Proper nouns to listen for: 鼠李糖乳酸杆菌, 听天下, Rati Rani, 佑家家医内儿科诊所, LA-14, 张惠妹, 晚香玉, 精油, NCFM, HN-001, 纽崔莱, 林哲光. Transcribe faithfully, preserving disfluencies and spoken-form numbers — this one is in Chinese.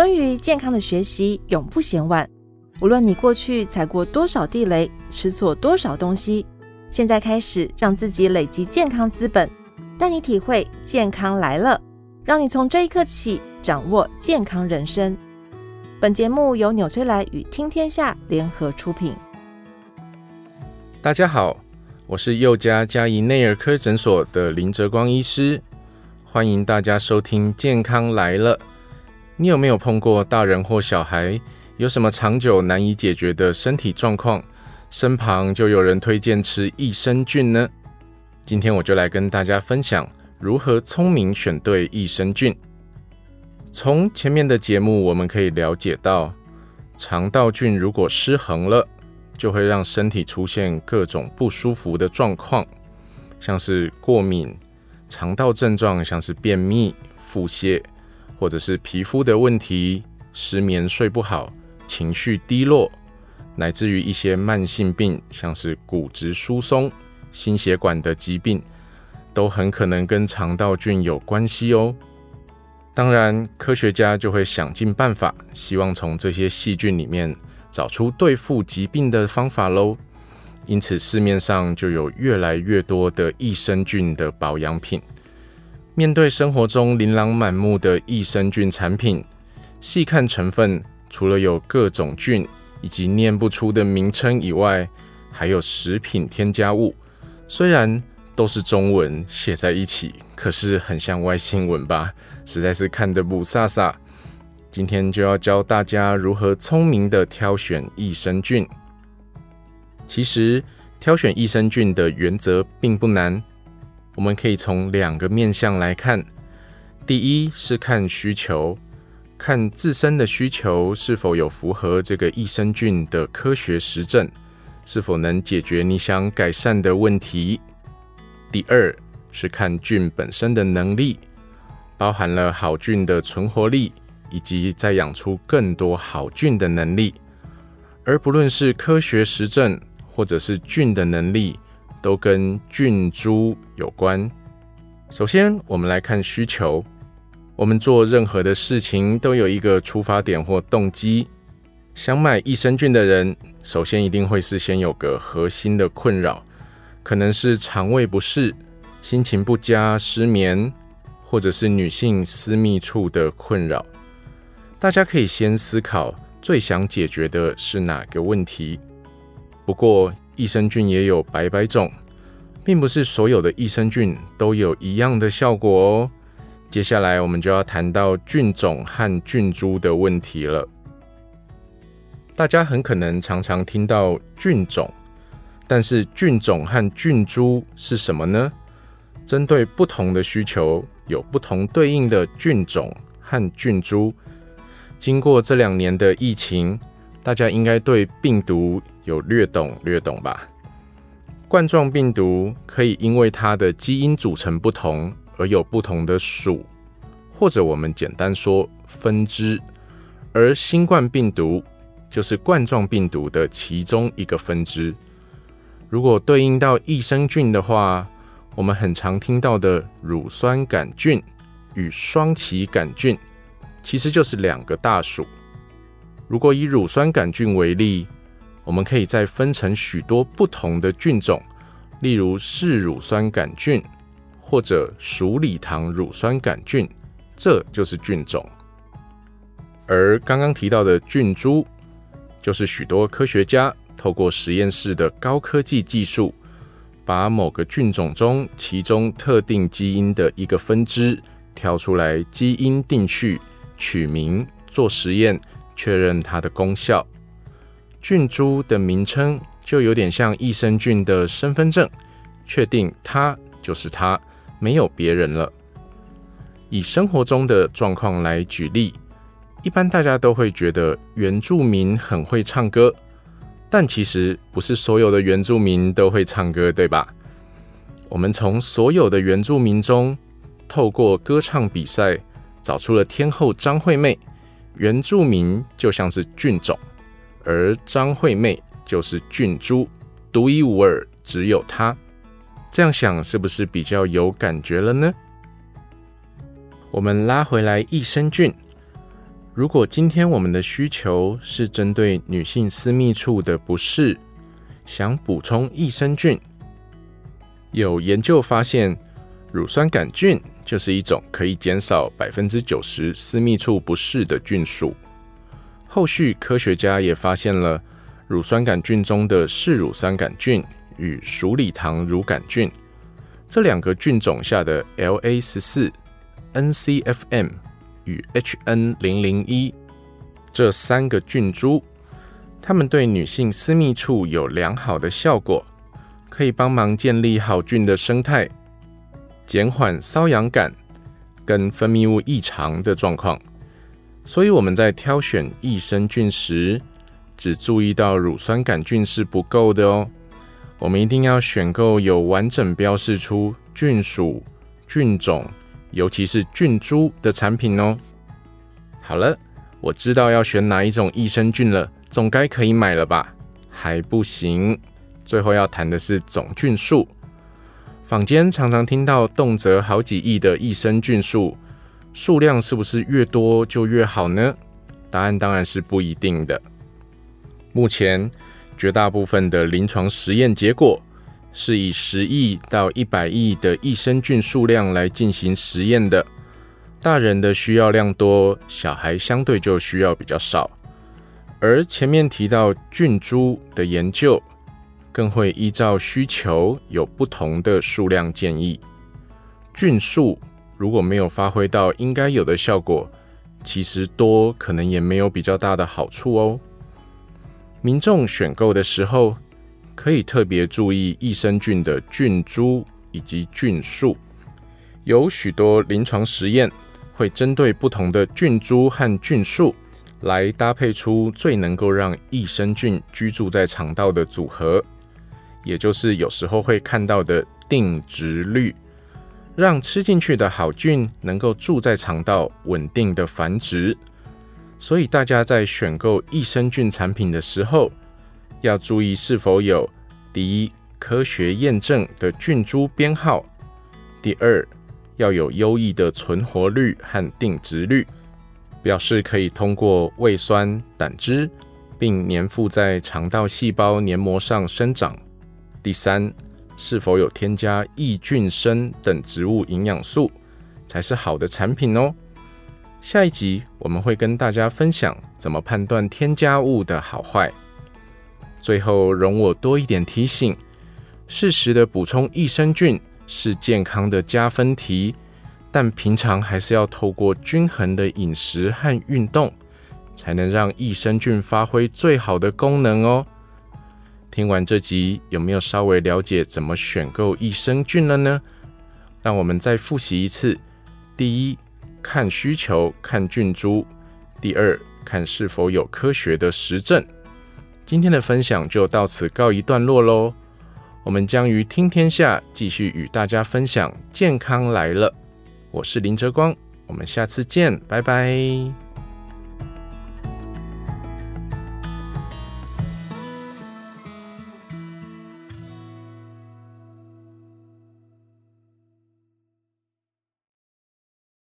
关于健康的学习永不嫌晚，无论你过去踩过多少地雷，吃错多少东西，现在开始让自己累积健康资本，带你体会健康来了，让你从这一刻起掌握健康人生。本节目由纽崔莱与听天下联合出品。大家好，我是佑家家医内儿科诊所的林哲光医师，欢迎大家收听健康来了。你有没有碰过大人或小孩有什么长久难以解决的身体状况，身旁就有人推荐吃益生菌呢？今天我就来跟大家分享如何聪明选对益生菌。从前面的节目我们可以了解到，肠道菌如果失衡了，就会让身体出现各种不舒服的状况，像是过敏、肠道症状像是便秘、腹泻，或者是皮肤的问题、失眠睡不好、情绪低落，乃至于一些慢性病，像是骨质疏松、心血管的疾病，都很可能跟肠道菌有关系哦。当然，科学家就会想尽办法，希望从这些细菌里面找出对付疾病的方法咯。因此，市面上就有越来越多的益生菌的保养品。面对生活中琳琅满目的益生菌产品，细看成分，除了有各种菌以及念不出的名称以外，还有食品添加物。虽然都是中文写在一起，可是很像外星文吧，实在是看得不飒飒。今天就要教大家如何聪明的挑选益生菌。其实挑选益生菌的原则并不难，我们可以从两个面向来看。第一是看需求，看自身的需求是否有符合这个益生菌的科学实证，是否能解决你想改善的问题。第二是看菌本身的能力，包含了好菌的存活力，以及再养出更多好菌的能力。而不论是科学实证，或者是菌的能力，都跟菌株有关。首先，我们来看需求。我们做任何的事情都有一个出发点或动机。想买益生菌的人，首先一定会是先有个核心的困扰，可能是肠胃不适、心情不佳、失眠，或者是女性私密处的困扰。大家可以先思考最想解决的是哪个问题。不过，益生菌也有百百种，并不是所有的益生菌都有一样的效果哦。接下来我们就要谈到菌种和菌株的问题了。大家很可能常常听到菌种，但是菌种和菌株是什么呢？针对不同的需求，有不同对应的菌种和菌株。经过这两年的疫情，大家应该对病毒有略懂略懂吧？冠状病毒可以因为它的基因组成不同，而有不同的属，或者我们简单说分支，而新冠病毒就是冠状病毒的其中一个分支。如果对应到益生菌的话，我们很常听到的乳酸杆菌与双歧杆菌，其实就是两个大属。如果以乳酸杆菌为例，我们可以再分成许多不同的菌种，例如嗜乳酸杆菌，或者鼠李糖乳酸杆菌，这就是菌种。而刚刚提到的菌株，就是许多科学家透过实验室的高科技技术，把某个菌种中其中特定基因的一个分支挑出来，基因定序、取名、做实验，确认它的功效。菌株的名称就有点像益生菌的身份证，确定它就是它，没有别人了。以生活中的状况来举例，一般大家都会觉得原住民很会唱歌，但其实不是所有的原住民都会唱歌，对吧？我们从所有的原住民中，透过歌唱比赛找出了天后张惠妹，原住民就像是菌种，而张惠妹就是菌株，独一无二，只有她。这样想是不是比较有感觉了呢？我们拉回来益生菌，如果今天我们的需求是针对女性私密处的不适，想补充益生菌，有研究发现乳酸杆菌就是一种可以减少 百分之九十 私密处不适的菌属。后续科学家也发现了乳酸杆菌中的嗜乳酸杆菌与鼠李糖乳杆菌这两个菌种下的 L A 十四、N C F M 与 H N 零零一 这三个菌株，它们对女性私密处有良好的效果，可以帮忙建立好菌的生态，减缓瘙痒感跟分泌物异常的状况。所以我们在挑选益生菌时，只注意到乳酸杆菌是不够的哦。我们一定要选购有完整标示出菌属、菌种，尤其是菌株的产品哦。好了，我知道要选哪一种益生菌了，总该可以买了吧？还不行，最后要谈的是总菌数。坊间常常听到动辄好几亿的益生菌数，数量是不是越多就越好呢？答案当然是不一定的。目前绝大部分的临床实验结果是以十亿到一百亿的益生菌数量来进行实验的，大人的需要量多，小孩相对就需要比较少。而前面提到菌株的研究更会依照需求有不同的数量建议。菌数如果没有发挥到应该有的效果，其实多可能也没有比较大的好处哦。民众选购的时候，可以特别注意益生菌的菌株以及菌数。有许多临床实验会针对不同的菌株和菌数来搭配出最能够让益生菌居住在肠道的组合，也就是有时候会看到的定植率，让吃进去的好菌能够住在肠道稳定的繁殖。所以大家在选购益生菌产品的时候，要注意是否有第一，科学验证的菌株编号，第二，要有优异的存活率和定植率，表示可以通过胃酸、胆汁，并粘附在肠道细胞黏膜上生长。第三，是否有添加益菌生等植物营养素，才是好的产品哦。下一集我们会跟大家分享怎么判断添加物的好坏。最后，容我多一点提醒，适时的补充益生菌是健康的加分题，但平常还是要透过均衡的饮食和运动，才能让益生菌发挥最好的功能哦。听完这集，有没有稍微了解怎么选购益生菌了呢？让我们再复习一次：第一，看需求，看菌株；第二，看是否有科学的实证。今天的分享就到此告一段落咯，我们将于听天下继续与大家分享健康来了。我是林哲光，我们下次见，拜拜。